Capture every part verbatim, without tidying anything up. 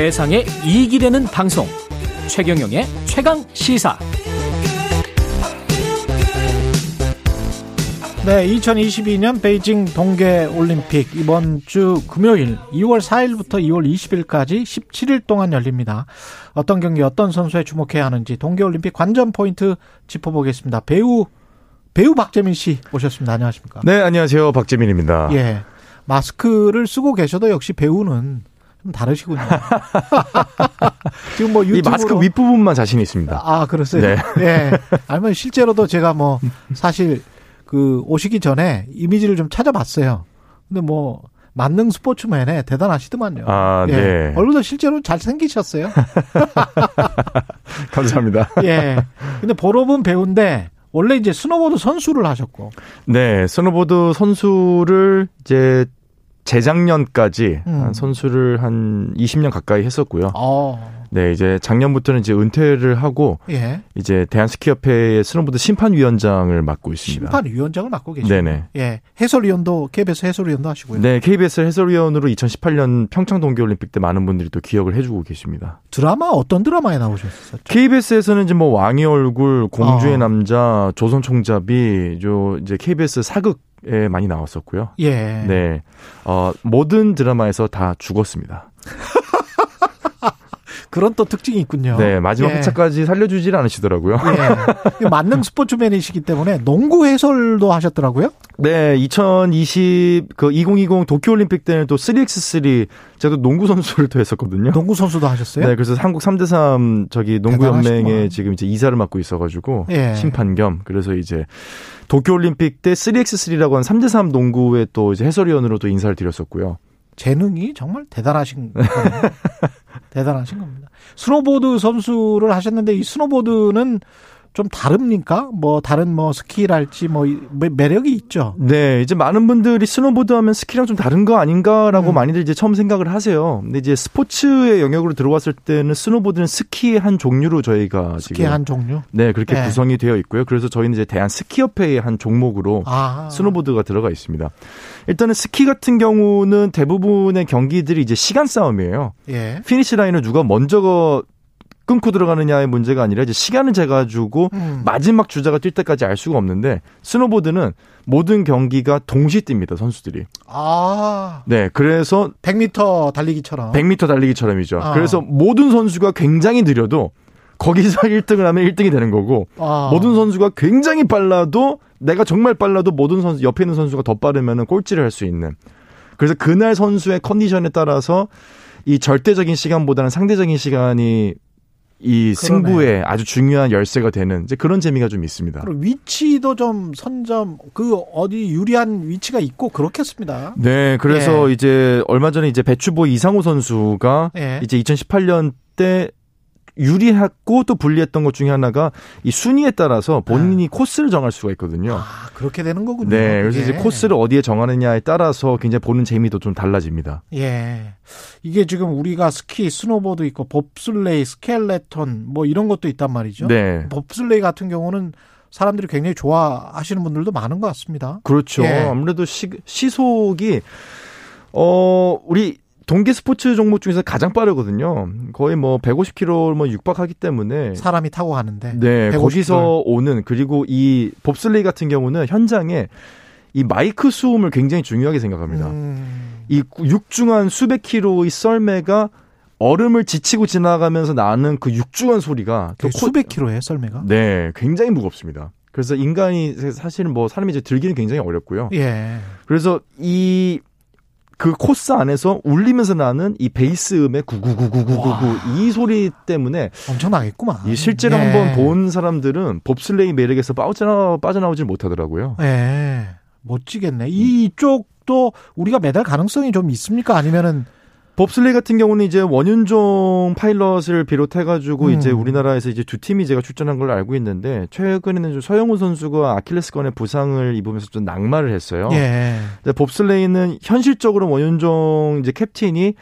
세상에 이익이 되는 방송 최경영의 최강시사. 네, 이천이십이 년 베이징 동계올림픽 이번 주 금요일 이월 사일부터 이월 이십일까지 십칠일 동안 열립니다. 어떤 경기, 어떤 선수에 주목해야 하는지 동계올림픽 관전 포인트 짚어보겠습니다. 배우 배우 박재민 씨 오셨습니다. 안녕하십니까? 네, 안녕하세요. 박재민입니다. 예, 마스크를 쓰고 계셔도 역시 배우는 좀 다르시군요. 지금 뭐 유튜브로 이 마스크 윗부분만 자신 있습니다. 아, 그렇어요. 네. 네. 아니면 실제로도 제가 뭐 사실 그 오시기 전에 이미지를 좀 찾아봤어요. 근데 뭐 만능 스포츠맨에 대단하시더만요. 아, 네. 예. 얼굴도 실제로 잘 생기셨어요. 감사합니다. 예. 근데 보로은 배우인데 원래 이제 스노보드 선수를 하셨고. 네, 스노보드 선수를 이제 재작년까지 음. 한 선수를 한 이십 년 가까이 했었고요. 어. 네, 이제 작년부터는 이제 은퇴를 하고 예. 이제 대한스키협회의 스노보드 심판위원장을 맡고 있습니다. 심판위원장을 맡고 계시죠? 네네. 예, 해설위원도 케이비에스 해설위원도 하시고요. 네, 케이비에스 해설위원으로 이천십팔 년 평창 동계올림픽 때 많은 분들이 또 기억을 해주고 계십니다. 드라마 어떤 드라마에 나오셨었죠? 케이비에스에서는 이제 뭐 왕의 얼굴, 공주의 어. 남자, 조선총잡이, 저 이제 케이비에스 사극. 예, 많이 나왔었고요. 예. 네. 어, 모든 드라마에서 다 죽었습니다. 그런 또 특징이 있군요. 네, 마지막 회차까지 예. 살려주질 않으시더라고요. 예. 만능 스포츠맨이시기 때문에 농구 해설도 하셨더라고요. 네, 이천이십, 그 이천이십 도쿄올림픽 때는 또 쓰리 엑스 쓰리, 제가 또 농구 선수를 또 했었거든요. 농구 선수도 하셨어요? 네, 그래서 한국 삼 대 삼 저기 농구연맹에 지금 이제 이사를 맡고 있어가지고 예. 심판 겸, 그래서 이제 도쿄올림픽 때 쓰리 엑스 쓰리라고 한 삼 대 삼 농구의 또 이제 해설위원으로 또 인사를 드렸었고요. 재능이 정말 대단하신 겁니다. 대단하신 겁니다. 스노보드 선수를 하셨는데 이 스노보드는 좀 다릅니까? 뭐 다른 뭐 스키랄지 뭐 매력이 있죠. 네, 이제 많은 분들이 스노보드 하면 스키랑 좀 다른 거 아닌가라고 음. 많이들 이제 처음 생각을 하세요. 근데 이제 스포츠의 영역으로 들어왔을 때는 스노보드는 스키의 한 종류로 저희가 스키의 지금 한 종류? 네, 그렇게 네. 구성이 되어 있고요. 그래서 저희는 이제 대한 스키협회의 한 종목으로 아. 스노보드가 들어가 있습니다. 일단은 스키 같은 경우는 대부분의 경기들이 이제 시간 싸움이에요. 예. 피니시 라인을 누가 먼저 끊고 들어가느냐의 문제가 아니라 이제 시간을 재가지고 음. 마지막 주자가 뛸 때까지 알 수가 없는데 스노보드는 모든 경기가 동시 뜁니다, 선수들이. 아. 네, 그래서 백 미터 달리기처럼. 백 미터 달리기처럼이죠. 아. 그래서 모든 선수가 굉장히 느려도 거기서 일 등을 하면 일 등이 되는 거고 아. 모든 선수가 굉장히 빨라도 내가 정말 빨라도 모든 선수 옆에 있는 선수가 더 빠르면은 꼴찌를 할 수 있는. 그래서 그날 선수의 컨디션에 따라서 이 절대적인 시간보다는 상대적인 시간이 이 그러네. 승부에 아주 중요한 열쇠가 되는 이제 그런 재미가 좀 있습니다. 그리고 위치도 좀 선점 그 어디 유리한 위치가 있고 그렇겠습니다. 네, 그래서 예. 이제 얼마 전에 이제 배추보이 이상호 선수가 예. 이제 이천십팔 년 때 유리했고 또 불리했던 것 중에 하나가 이 순위에 따라서 본인이 아. 코스를 정할 수가 있거든요. 아, 그렇게 되는 거군요. 네, 그래서 이제 코스를 어디에 정하느냐에 따라서 굉장히 보는 재미도 좀 달라집니다. 예, 이게 지금 우리가 스키, 스노보드 있고 봅슬레이, 스켈레톤 뭐 이런 것도 있단 말이죠. 네. 봅슬레이 같은 경우는 사람들이 굉장히 좋아하시는 분들도 많은 것 같습니다. 그렇죠. 예. 아무래도 시, 시속이 어 우리 동계 스포츠 종목 중에서 가장 빠르거든요. 거의 뭐 백오십 킬로미터 뭐 육박하기 때문에 사람이 타고 가는데 네, 백오십 킬로미터. 거기서 오는 그리고 이 봅슬레이 같은 경우는 현장에 이 마이크 수음을 굉장히 중요하게 생각합니다. 음. 이 육중한 수백 킬로의 썰매가 얼음을 지치고 지나가면서 나는 그 육중한 소리가 또 수백 킬로예요, 썰매가? 네, 굉장히 무겁습니다. 그래서 인간이 사실 뭐 사람이 이제 들기는 굉장히 어렵고요. 예. 그래서 이 그 코스 안에서 울리면서 나는 이 베이스 음의 구구구구구구구 이 소리 때문에 엄청나겠구만. 이 실제로 예. 한번 본 사람들은 봅슬레이 매력에서 빠져나, 빠져나오질 못하더라고요. 예. 멋지겠네. 음. 이쪽도 우리가 메달 가능성이 좀 있습니까? 아니면은 봅슬레이 같은 경우는 이제 원윤종 파일럿을 비롯해가지고 음. 이제 우리나라에서 이제 두 팀이 제가 출전한 걸로 알고 있는데 최근에는 좀 서영훈 선수가 아킬레스건의 부상을 입으면서 좀 낙마를 했어요. 예. 봅슬레이는 현실적으로 원윤종 이제 캡틴이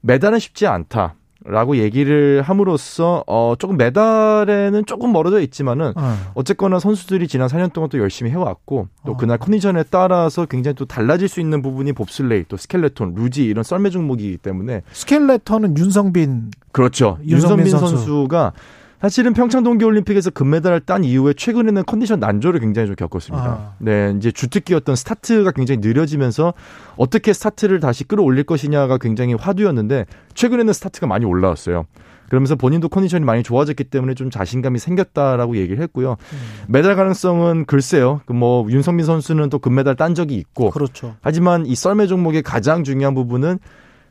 메달은 쉽지 않다. 라고 얘기를 함으로써 어, 조금 메달에는 조금 멀어져 있지만은 어. 어쨌거나 선수들이 지난 사 년 동안 또 열심히 해왔고 또 어. 그날 컨디션에 따라서 굉장히 또 달라질 수 있는 부분이 봅슬레이, 또 스켈레톤, 루지 이런 썰매 종목이기 때문에. 스켈레톤은 윤성빈. 그렇죠. 윤성빈, 윤성빈 선수. 선수가 사실은 평창 동계올림픽에서 금메달을 딴 이후에 최근에는 컨디션 난조를 굉장히 좀 겪었습니다. 아. 네, 이제 주특기였던 스타트가 굉장히 느려지면서 어떻게 스타트를 다시 끌어올릴 것이냐가 굉장히 화두였는데 최근에는 스타트가 많이 올라왔어요. 그러면서 본인도 컨디션이 많이 좋아졌기 때문에 좀 자신감이 생겼다라고 얘기를 했고요. 음. 메달 가능성은 글쎄요. 뭐 윤성빈 선수는 또 금메달 딴 적이 있고. 그렇죠. 하지만 이 썰매 종목의 가장 중요한 부분은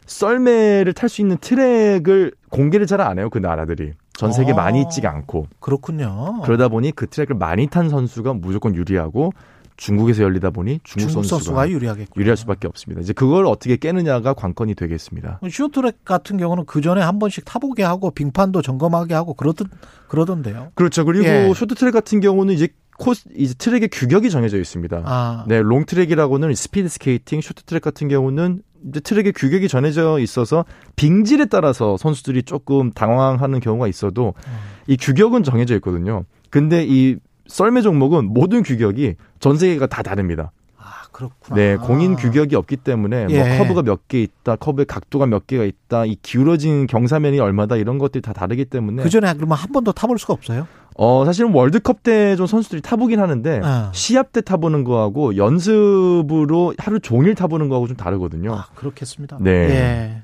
썰매를 탈 수 있는 트랙을 공개를 잘 안 해요, 그 나라들이. 전 세계 아, 많이 있지가 않고. 그렇군요. 그러다 보니 그 트랙을 많이 탄 선수가 무조건 유리하고 중국에서 열리다 보니 중국, 중국 선수가, 선수가 유리하겠군요. 유리할 수밖에 없습니다. 이제 그걸 어떻게 깨느냐가 관건이 되겠습니다. 쇼트트랙 같은 경우는 그 전에 한 번씩 타보게 하고 빙판도 점검하게 하고 그러던, 그러던데요. 그렇죠. 그리고 예. 쇼트트랙 같은 경우는 이제 코스, 이제 트랙의 규격이 정해져 있습니다. 아. 네, 롱트랙이라고는 스피드 스케이팅, 쇼트트랙 같은 경우는 이제 트랙의 규격이 전해져 있어서 빙질에 따라서 선수들이 조금 당황하는 경우가 있어도 음. 이 규격은 정해져 있거든요. 근데 이 썰매 종목은 모든 규격이 전 세계가 다 다릅니다. 아, 그렇구나. 네, 공인 규격이 없기 때문에 예. 뭐 커브가 몇 개 있다, 커브의 각도가 몇 개가 있다, 이 기울어진 경사면이 얼마다 이런 것들이 다 다르기 때문에. 그 전에 그러면 한 번도 타볼 수가 없어요? 어, 사실은 월드컵 때 좀 선수들이 타보긴 하는데 어. 시합 때 타보는 거하고 연습으로 하루 종일 타보는 거하고 좀 다르거든요. 아, 그렇겠습니다. 네. 예.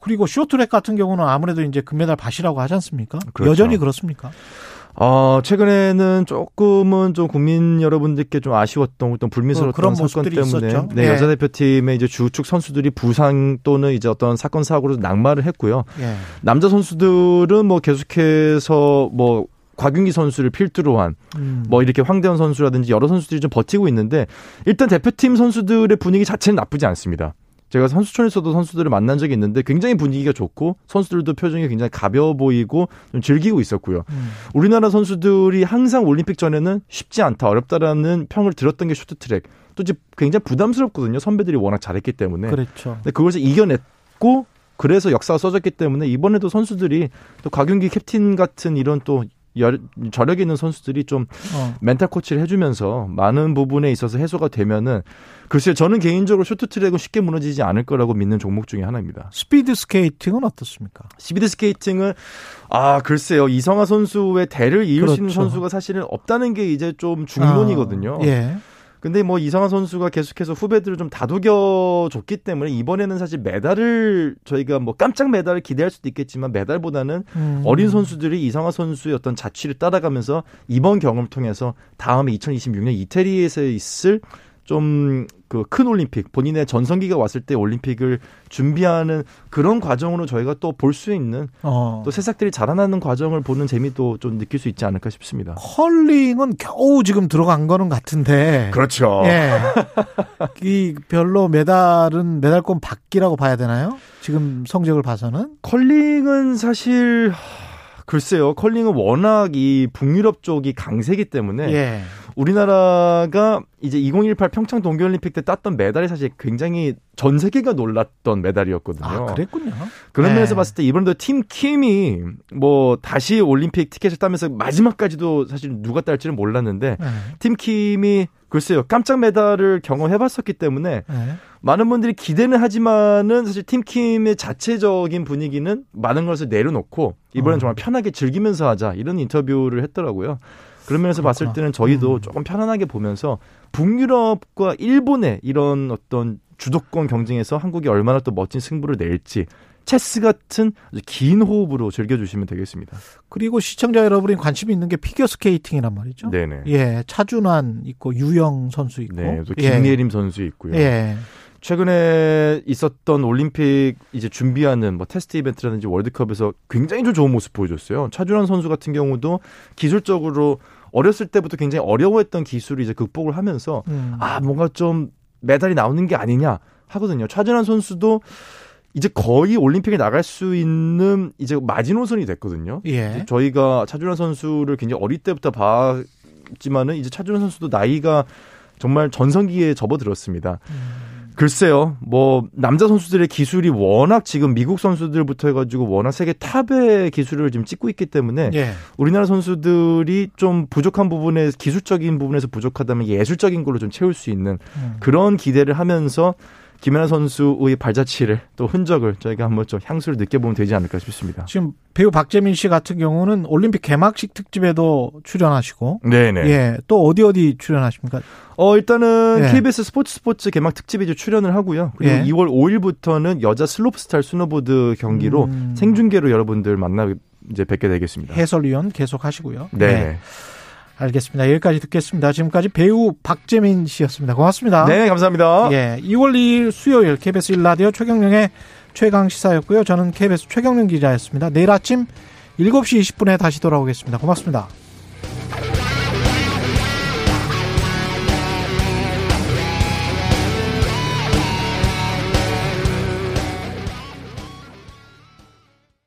그리고 쇼트트랙 같은 경우는 아무래도 이제 금메달 밭이라고 하지 않습니까? 그렇죠. 여전히 그렇습니까? 어, 최근에는 조금은 좀 국민 여러분들께 좀 아쉬웠던 어떤 불미스러웠던 그런 사건 때문에 네, 예. 여자 대표팀의 이제 주축 선수들이 부상 또는 이제 어떤 사건 사고로 낙마를 했고요. 예. 남자 선수들은 뭐 계속해서 뭐 곽윤기 선수를 필두로 한 뭐 음. 이렇게 황대현 선수라든지 여러 선수들이 좀 버티고 있는데 일단 대표팀 선수들의 분위기 자체는 나쁘지 않습니다. 제가 선수촌에서도 선수들을 만난 적이 있는데 굉장히 분위기가 좋고 선수들도 표정이 굉장히 가벼워 보이고 좀 즐기고 있었고요. 음. 우리나라 선수들이 항상 올림픽 전에는 쉽지 않다, 어렵다라는 평을 들었던 게 쇼트트랙. 또 이제 굉장히 부담스럽거든요. 선배들이 워낙 잘했기 때문에. 그렇죠. 근데 그것을 이겨냈고 그래서 역사가 써졌기 때문에 이번에도 선수들이 또 곽윤기 캡틴 같은 이런 또 열, 저력 있는 선수들이 좀 어. 멘탈 코치를 해주면서 많은 부분에 있어서 해소가 되면은 글쎄요, 저는 개인적으로 쇼트트랙은 쉽게 무너지지 않을 거라고 믿는 종목 중에 하나입니다. 스피드 스케이팅은 어떻습니까? 스피드 스케이팅은 아 글쎄요, 이성아 선수의 대를 이을 그렇죠. 수 있는 선수가 사실은 없다는 게 이제 좀 중론이거든요. 아, 예. 근데 뭐 이상한 선수가 계속해서 후배들을 좀 다독여줬기 때문에 이번에는 사실 메달을 저희가 뭐 깜짝 메달을 기대할 수도 있겠지만 메달보다는 음. 어린 선수들이 이상한 선수의 어떤 자취를 따라가면서 이번 경험을 통해서 다음에 이천이십육 년 이태리에서 있을 좀 그 큰 올림픽, 본인의 전성기가 왔을 때 올림픽을 준비하는 그런 과정으로 저희가 또 볼 수 있는 어. 또 새싹들이 자라나는 과정을 보는 재미도 좀 느낄 수 있지 않을까 싶습니다. 컬링은 겨우 지금 들어간 거는 같은데. 그렇죠. 예. 이 별로 메달은 메달권 받기라고 봐야 되나요? 지금 성적을 봐서는? 컬링은 사실 글쎄요. 컬링은 워낙 이 북유럽 쪽이 강세기 때문에 예. 우리나라가 이제 이천십팔 평창 동계올림픽 때 땄던 메달이 사실 굉장히 전 세계가 놀랐던 메달이었거든요. 아, 그랬군요. 그런 네. 면에서 봤을 때 이번에도 팀 킴이 뭐 다시 올림픽 티켓을 따면서 마지막까지도 사실 누가 딸지는 몰랐는데 네. 팀 킴이 글쎄요, 깜짝 메달을 경험해봤었기 때문에 네. 많은 분들이 기대는 하지만은 사실 팀 킴의 자체적인 분위기는 많은 것을 내려놓고 이번엔 어. 정말 편하게 즐기면서 하자 이런 인터뷰를 했더라고요. 그런 면에서 그렇구나. 봤을 때는 저희도 음. 조금 편안하게 보면서 북유럽과 일본의 이런 어떤 주도권 경쟁에서 한국이 얼마나 또 멋진 승부를 낼지 체스 같은 긴 호흡으로 즐겨주시면 되겠습니다. 그리고 시청자 여러분이 관심이 있는 게 피겨스케이팅이란 말이죠. 네네. 예, 차준환 있고 유영 선수 있고 네, 또 김예림 예. 선수 있고요. 예. 최근에 있었던 올림픽 이제 준비하는 뭐 테스트 이벤트라든지 월드컵에서 굉장히 좀 좋은 모습 보여줬어요. 차준환 선수 같은 경우도 기술적으로 어렸을 때부터 굉장히 어려워했던 기술을 이제 극복을 하면서 음. 아 뭔가 좀 메달이 나오는 게 아니냐 하거든요. 차준환 선수도 이제 거의 올림픽에 나갈 수 있는 이제 마지노선이 됐거든요. 예. 저희가 차준환 선수를 굉장히 어릴 때부터 봤지만은 이제 차준환 선수도 나이가 정말 전성기에 접어들었습니다. 음. 글쎄요. 뭐 남자 선수들의 기술이 워낙 지금 미국 선수들부터 해가지고 워낙 세계 탑의 기술을 지금 찍고 있기 때문에 예. 우리나라 선수들이 좀 부족한 부분에 기술적인 부분에서 부족하다면 예술적인 걸로 좀 채울 수 있는 음. 그런 기대를 하면서 김연아 선수의 발자취를 또 흔적을 저희가 한번 좀 향수를 느껴보면 되지 않을까 싶습니다. 지금 배우 박재민 씨 같은 경우는 올림픽 개막식 특집에도 출연하시고, 네네. 예, 또 어디 어디 출연하십니까? 어 일단은 예. 케이비에스 스포츠 스포츠 개막 특집에 출연을 하고요. 그리고 예. 이월 오일부터는 여자 슬로프스타일 스노보드 경기로 음. 생중계로 여러분들 만나 이제 뵙게 되겠습니다. 해설위원 계속 하시고요. 네. 네. 알겠습니다. 여기까지 듣겠습니다. 지금까지 배우 박재민 씨였습니다. 고맙습니다. 네, 감사합니다. 예, 이월 이일 수요일 케이비에스 일 라디오 최경영의 최강시사였고요. 저는 케이비에스 최경영 기자였습니다. 내일 아침 일곱 시 이십 분에 다시 돌아오겠습니다. 고맙습니다.